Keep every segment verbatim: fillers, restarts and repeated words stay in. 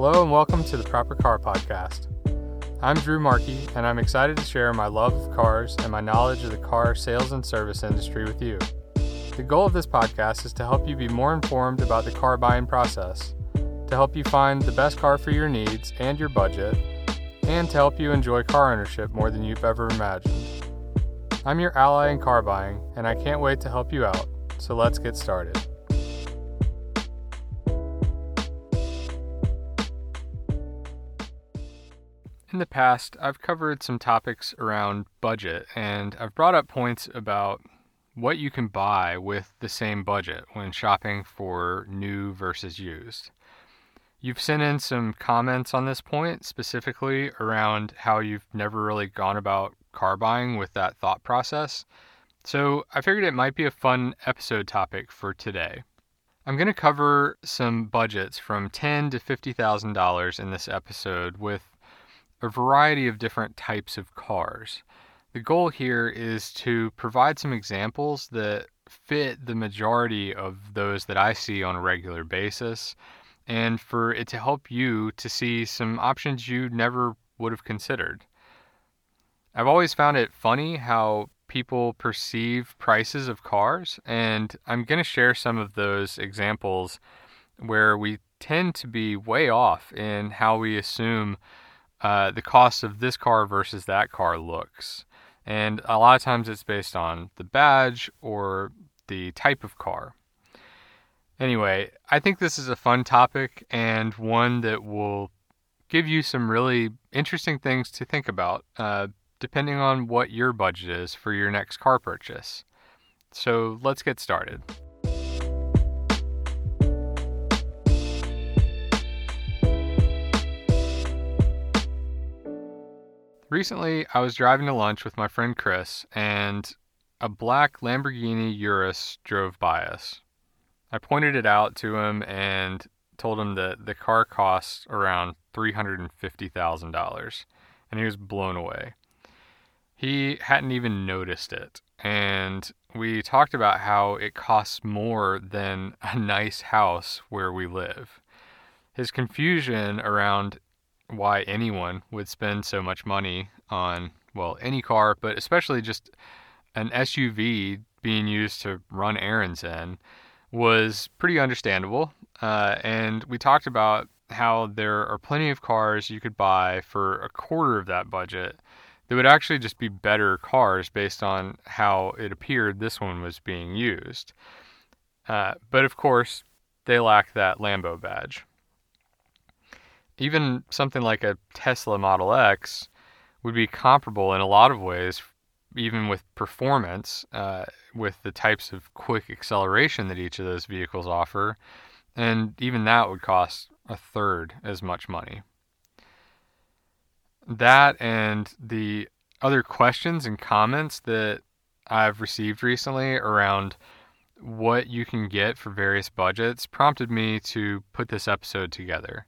Hello and welcome to The Proper Car Podcast. I'm Drew Markey, and I'm excited to share my love of cars and my knowledge of the car sales and service industry with you. The goal of this podcast is to help you be more informed about the car buying process, to help you find the best car for your needs and your budget, and to help you enjoy car ownership more than you've ever imagined. I'm your ally in car buying, and I can't wait to help you out, so let's get started. In the past, I've covered some topics around budget, and I've brought up points about what you can buy with the same budget when shopping for new versus used. You've sent in some comments on this point, specifically around how you've never really gone about car buying with that thought process, so I figured it might be a fun episode topic for today. I'm going to cover some budgets from ten thousand dollars to fifty thousand dollars in this episode with a variety of different types of cars. The goal here is to provide some examples that fit the majority of those that I see on a regular basis, and for it to help you to see some options you never would have considered. I've always found it funny how people perceive prices of cars, and I'm going to share some of those examples where we tend to be way off in how we assume Uh, the cost of this car versus that car looks. And a lot of times it's based on the badge or the type of car. Anyway, I think this is a fun topic and one that will give you some really interesting things to think about, uh, depending on what your budget is for your next car purchase. So let's get started. Recently, I was driving to lunch with my friend Chris, and a black Lamborghini Urus drove by us. I pointed it out to him and told him that the car costs around three hundred fifty thousand dollars, and he was blown away. He hadn't even noticed it, and we talked about how it costs more than a nice house where we live. His confusion around why anyone would spend so much money on, well, any car, but especially just an S U V being used to run errands in, was pretty understandable. Uh, and we talked about how there are plenty of cars you could buy for a quarter of that budget that would actually just be better cars based on how it appeared this one was being used. Uh, but of course, they lack that Lambo badge. Even something like a Tesla Model X would be comparable in a lot of ways, even with performance, uh, with the types of quick acceleration that each of those vehicles offer. And even that would cost a third as much money. That and the other questions and comments that I've received recently around what you can get for various budgets prompted me to put this episode together.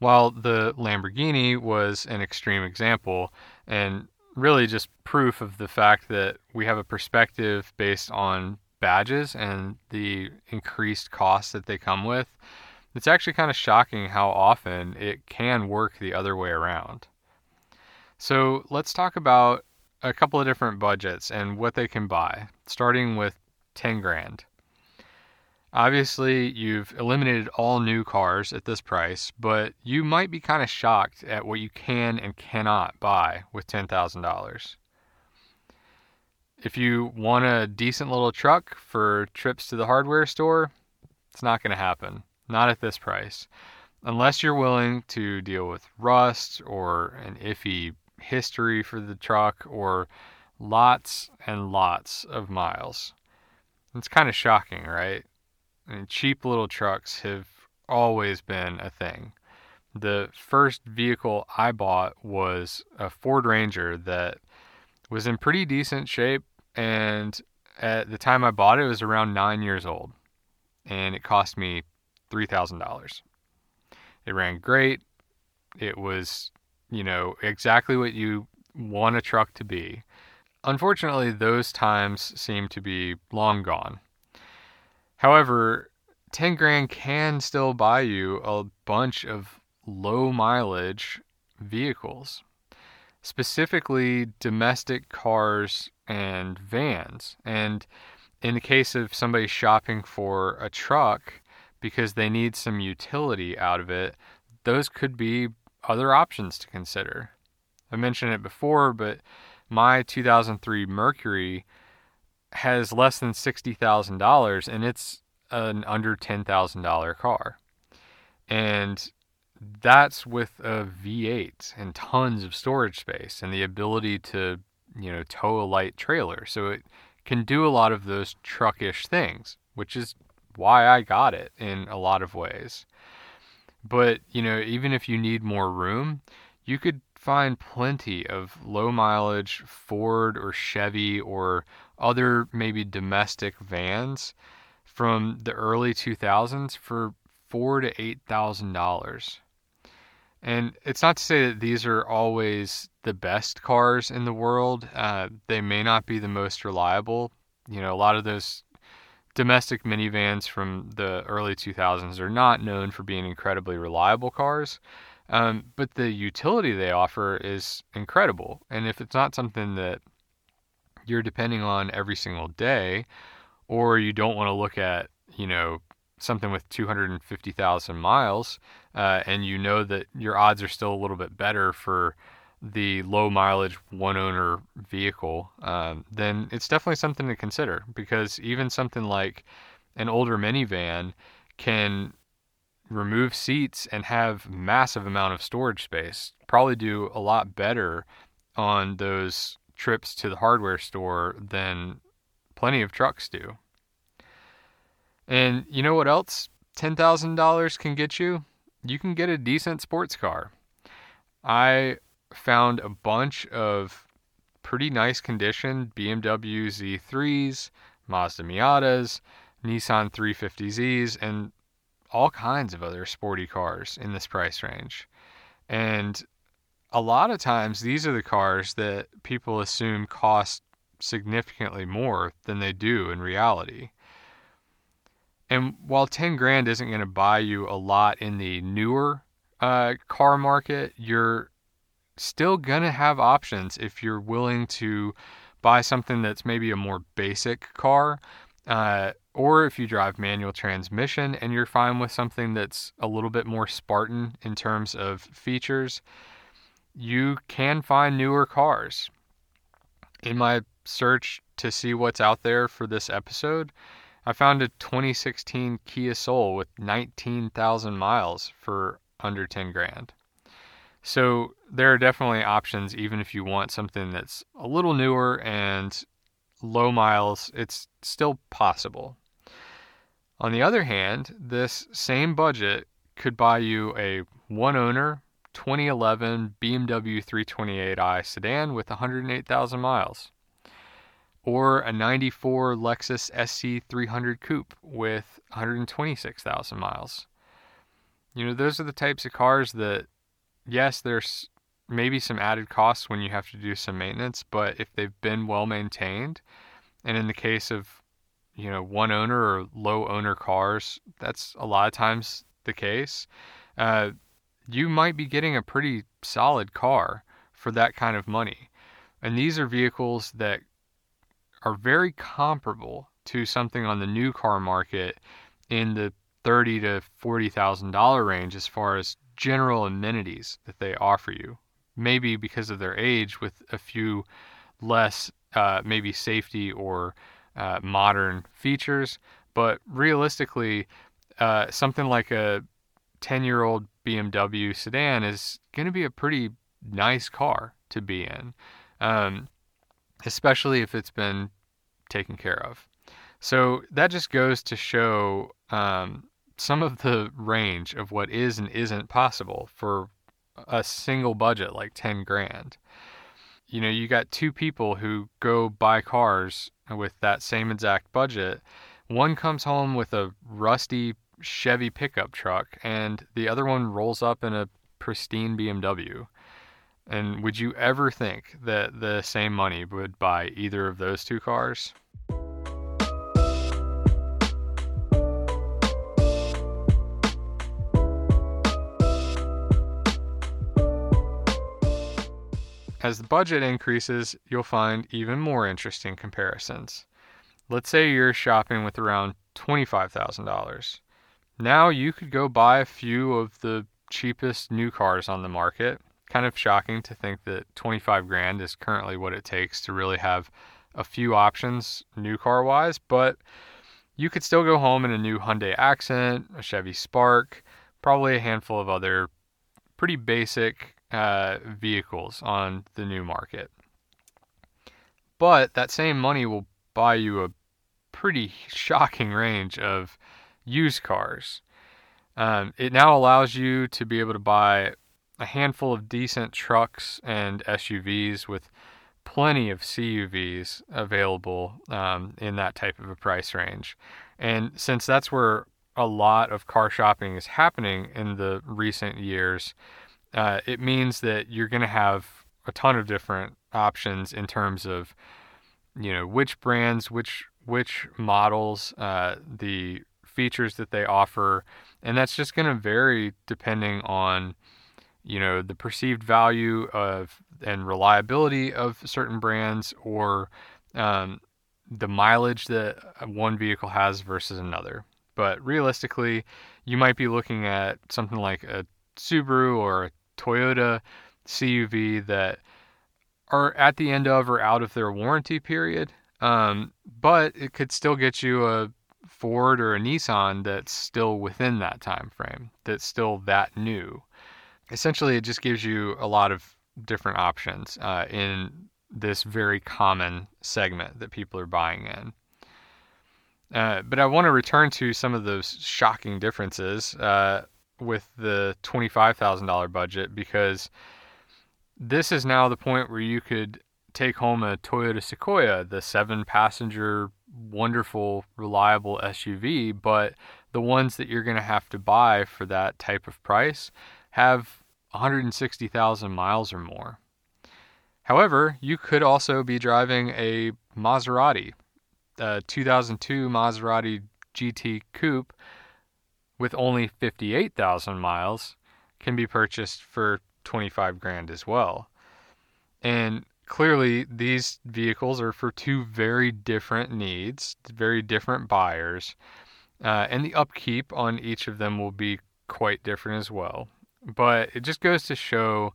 While the Lamborghini was an extreme example and really just proof of the fact that we have a perspective based on badges and the increased costs that they come with, it's actually kind of shocking how often it can work the other way around. So let's talk about a couple of different budgets and what they can buy, starting with ten grand. Obviously, you've eliminated all new cars at this price, but you might be kind of shocked at what you can and cannot buy with ten thousand dollars. If you want a decent little truck for trips to the hardware store, it's not going to happen. Not at this price. Unless you're willing to deal with rust or an iffy history for the truck or lots and lots of miles. It's kind of shocking, right? I mean, cheap little trucks have always been a thing. The first vehicle I bought was a Ford Ranger that was in pretty decent shape, and at the time I bought it, it was around nine years old, and it cost me three thousand dollars. It ran great. It was, you know, exactly what you want a truck to be. Unfortunately, those times seem to be long gone. However, ten grand can still buy you a bunch of low mileage vehicles, specifically domestic cars and vans. And in the case of somebody shopping for a truck because they need some utility out of it, those could be other options to consider. I mentioned it before, but my two thousand three Mercury has less than sixty thousand dollars, and it's an under ten thousand dollars car. And that's with a V eight and tons of storage space and the ability to, you know, tow a light trailer. So it can do a lot of those truckish things, which is why I got it in a lot of ways. But, you know, even if you need more room, you could find plenty of low mileage Ford or Chevy or other maybe domestic vans from the early two thousands for four to eight thousand dollars. And it's not to say that these are always the best cars in the world. Uh, they may not be the most reliable. You know, a lot of those domestic minivans from the early two thousands are not known for being incredibly reliable cars. Um, but the utility they offer is incredible. And if it's not something that you're depending on every single day, or you don't want to look at, you know, something with two hundred fifty thousand miles, uh, and you know that your odds are still a little bit better for the low mileage one owner vehicle, um, then it's definitely something to consider, because even something like an older minivan can remove seats and have massive amount of storage space. Probably do a lot better on those trips to the hardware store than plenty of trucks do. And you know what else ten thousand dollars can get you? You can get a decent sports car. I found a bunch of pretty nice condition B M W Z threes, Mazda Miatas, Nissan three fifty Z's, and all kinds of other sporty cars in this price range. And a lot of times these are the cars that people assume cost significantly more than they do in reality. And while ten grand isn't going to buy you a lot in the newer uh, car market, you're still going to have options if you're willing to buy something that's maybe a more basic car, uh, or if you drive manual transmission and you're fine with something that's a little bit more Spartan in terms of features, you can find newer cars. In my search to see what's out there for this episode, I found a twenty sixteen Kia Soul with nineteen thousand miles for under ten grand. So there are definitely options, even if you want something that's a little newer and low miles, it's still possible. On the other hand, this same budget could buy you a one-owner twenty eleven B M W three twenty-eight i sedan with one hundred eight thousand miles, or a ninety-four Lexus S C three hundred coupe with one hundred twenty-six thousand miles. You know, those are the types of cars that, yes, there's maybe some added costs when you have to do some maintenance, but if they've been well maintained, and in the case of, you know, one owner or low owner cars, that's a lot of times the case, uh, you might be getting a pretty solid car for that kind of money. And these are vehicles that are very comparable to something on the new car market in the thirty to forty thousand dollar range as far as general amenities that they offer you. Maybe because of their age, with a few less uh, maybe safety or uh, modern features, but realistically, uh, something like a ten-year-old B M W sedan is going to be a pretty nice car to be in. Um, especially if it's been taken care of. So that just goes to show um, some of the range of what is and isn't possible for a single budget like ten grand. You know, you got two people who go buy cars with that same exact budget. One comes home with a rusty Chevy pickup truck and the other one rolls up in a pristine B M W. And would you ever think that the same money would buy either of those two cars? As the budget increases, you'll find even more interesting comparisons. Let's say you're shopping with around twenty-five thousand dollars. Now you could go buy a few of the cheapest new cars on the market. Kind of shocking to think that twenty-five grand is currently what it takes to really have a few options new car wise, but you could still go home in a new Hyundai Accent, a Chevy Spark, probably a handful of other pretty basic Uh, vehicles on the new market. But that same money will buy you a pretty shocking range of used cars. Um, it now allows you to be able to buy a handful of decent trucks and S U Vs with plenty of C U Vs available um, in that type of a price range. And since that's where a lot of car shopping is happening in the recent years, Uh, it means that you're going to have a ton of different options in terms of, you know, which brands, which which models, uh, the features that they offer. And that's just going to vary depending on, you know, the perceived value of and reliability of certain brands or um, the mileage that one vehicle has versus another. But realistically, you might be looking at something like a Subaru or a Toyota C U V that are at the end of or out of their warranty period, um, but it could still get you a Ford or a Nissan that's still within that time frame, that's still that new. Essentially, it just gives you a lot of different options uh, in this very common segment that people are buying in. Uh, but I want to return to some of those shocking differences uh, with the twenty-five thousand dollars budget, because this is now the point where you could take home a Toyota Sequoia, the seven passenger, wonderful, reliable S U V, but the ones that you're going to have to buy for that type of price have one hundred sixty thousand miles or more. However, you could also be driving a Maserati, a two thousand two Maserati G T Coupe, with only fifty-eight thousand miles, can be purchased for twenty-five grand as well. And clearly these vehicles are for two very different needs, very different buyers, uh, and the upkeep on each of them will be quite different as well. But it just goes to show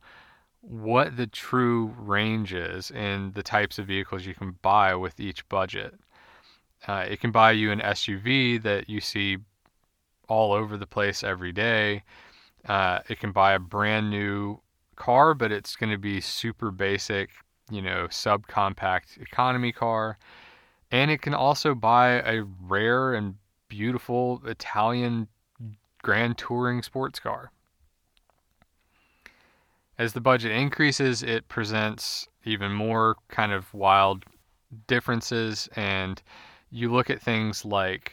what the true range is in the types of vehicles you can buy with each budget. Uh, it can buy you an S U V that you see all over the place every day. Uh, it can buy a brand new car, but it's going to be super basic, you know, subcompact economy car. And it can also buy a rare and beautiful Italian grand touring sports car. As the budget increases, it presents even more kind of wild differences. And you look at things like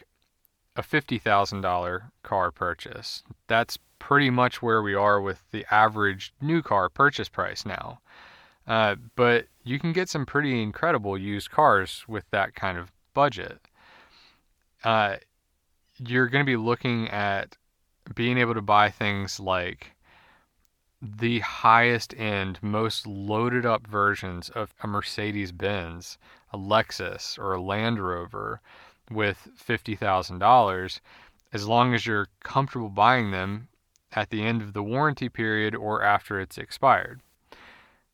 a fifty thousand dollars car purchase. That's pretty much where we are with the average new car purchase price now. Uh, but you can get some pretty incredible used cars with that kind of budget. Uh, you're going to be looking at being able to buy things like the highest end, most loaded up versions of a Mercedes-Benz, a Lexus, or a Land Rover, with fifty thousand dollars, as long as you're comfortable buying them at the end of the warranty period or after it's expired.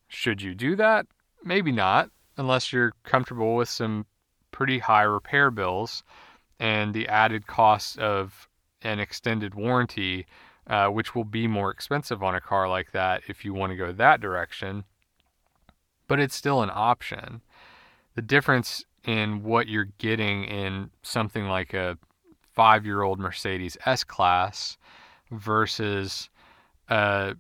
Should you do that? Maybe not, unless you're comfortable with some pretty high repair bills and the added costs of an extended warranty, uh, which will be more expensive on a car like that if you want to go that direction. But it's still an option. The difference in what you're getting in something like a five-year-old Mercedes S-Class versus a,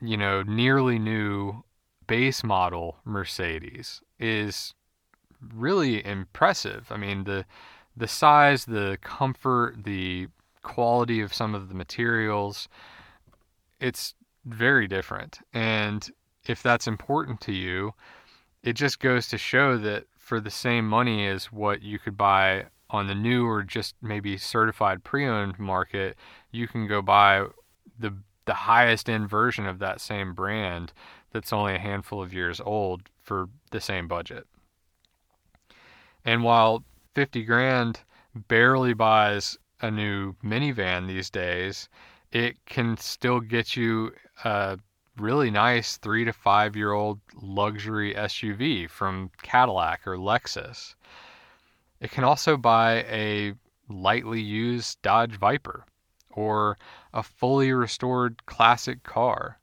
you know, nearly new base model Mercedes is really impressive. I mean, the the size, the comfort, the quality of some of the materials, it's very different. And if that's important to you, it just goes to show that for the same money as what you could buy on the new or just maybe certified pre-owned market, you can go buy the the highest end version of that same brand that's only a handful of years old for the same budget. And while fifty grand barely buys a new minivan these days, it can still get you a really nice three to five year old luxury S U V from Cadillac or Lexus. It can also buy a lightly used Dodge Viper or a fully restored classic car.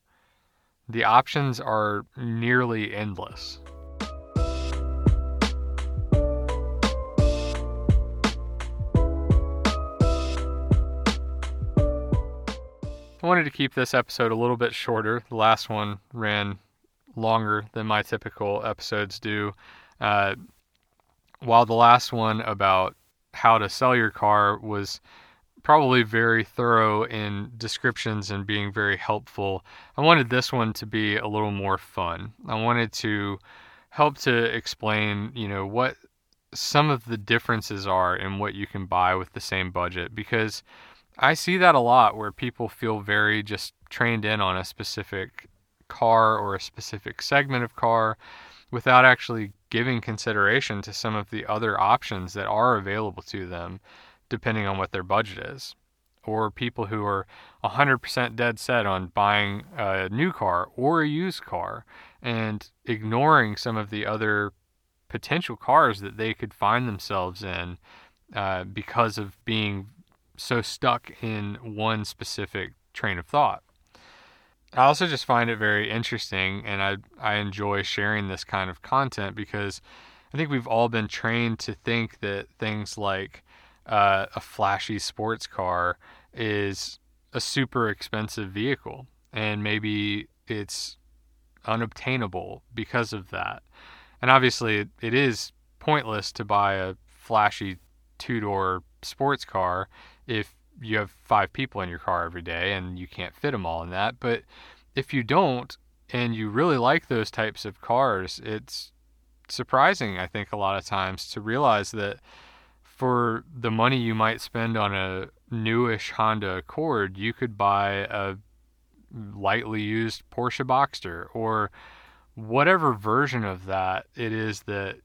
The options are nearly endless. I wanted to keep this episode a little bit shorter. The last one ran longer than my typical episodes do. Uh, while the last one about how to sell your car was probably very thorough in descriptions and being very helpful, I wanted this one to be a little more fun. I wanted to help to explain, you know, what some of the differences are in what you can buy with the same budget, because I see that a lot where people feel very just trained in on a specific car or a specific segment of car without actually giving consideration to some of the other options that are available to them depending on what their budget is. Or people who are one hundred percent dead set on buying a new car or a used car and ignoring some of the other potential cars that they could find themselves in uh, because of being so stuck in one specific train of thought. I also just find it very interesting, and I, I enjoy sharing this kind of content because I think we've all been trained to think that things like uh, a flashy sports car is a super expensive vehicle, and maybe it's unobtainable because of that. And obviously it is pointless to buy a flashy two-door sports car if you have five people in your car every day and you can't fit them all in that. But if you don't, and you really like those types of cars, it's surprising, I think, a lot of times to realize that for the money you might spend on a newish Honda Accord, you could buy a lightly used Porsche Boxster or whatever version of that it is that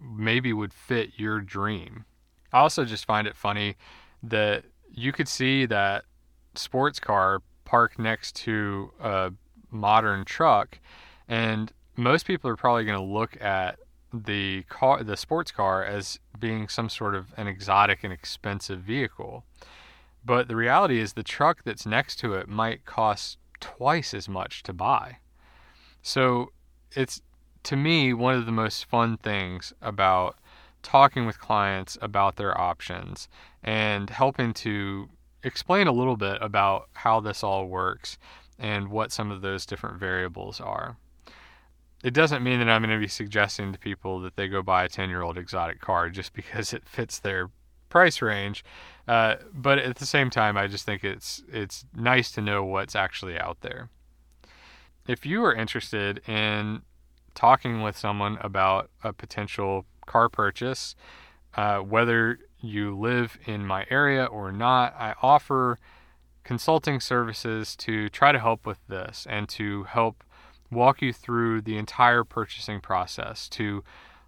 maybe would fit your dream. I also just find it funny that you could see that sports car parked next to a modern truck, and most people are probably going to look at the car, the sports car, as being some sort of an exotic and expensive vehicle. But the reality is the truck that's next to it might cost twice as much to buy. So it's, to me, one of the most fun things about talking with clients about their options and helping to explain a little bit about how this all works and what some of those different variables are. It doesn't mean that I'm going to be suggesting to people that they go buy a ten-year-old exotic car just because it fits their price range. Uh, but at the same time, I just think it's it's nice to know what's actually out there. If you are interested in talking with someone about a potential car purchase, uh, whether you live in my area or not, I offer consulting services to try to help with this and to help walk you through the entire purchasing process, to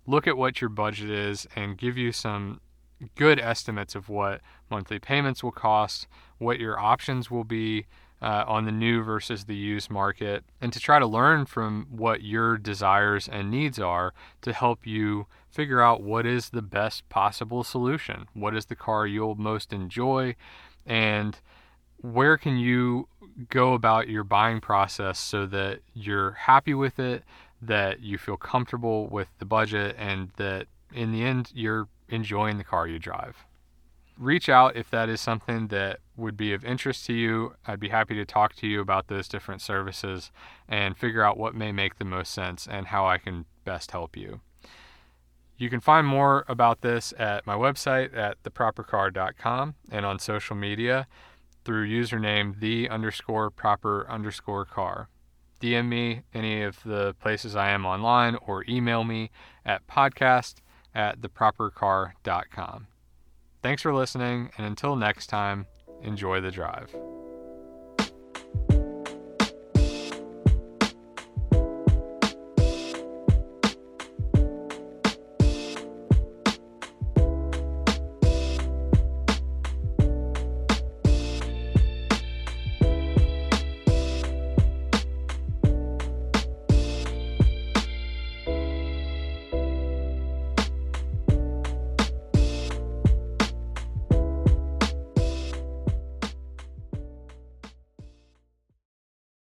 look at what your budget is and give you some good estimates of what monthly payments will cost, what your options will be uh, on the new versus the used market, and to try to learn from what your desires and needs are to help you figure out what is the best possible solution, what is the car you'll most enjoy, and where can you go about your buying process so that you're happy with it, that you feel comfortable with the budget, and that in the end you're enjoying the car you drive. Reach out if that is something that would be of interest to you. I'd be happy to talk to you about those different services and figure out what may make the most sense and how I can best help you. You can find more about this at my website at the proper car dot com and on social media through username the underscore proper underscore car. D M me any of the places I am online or email me at podcast at the proper car dot com. Thanks for listening, and until next time, enjoy the drive.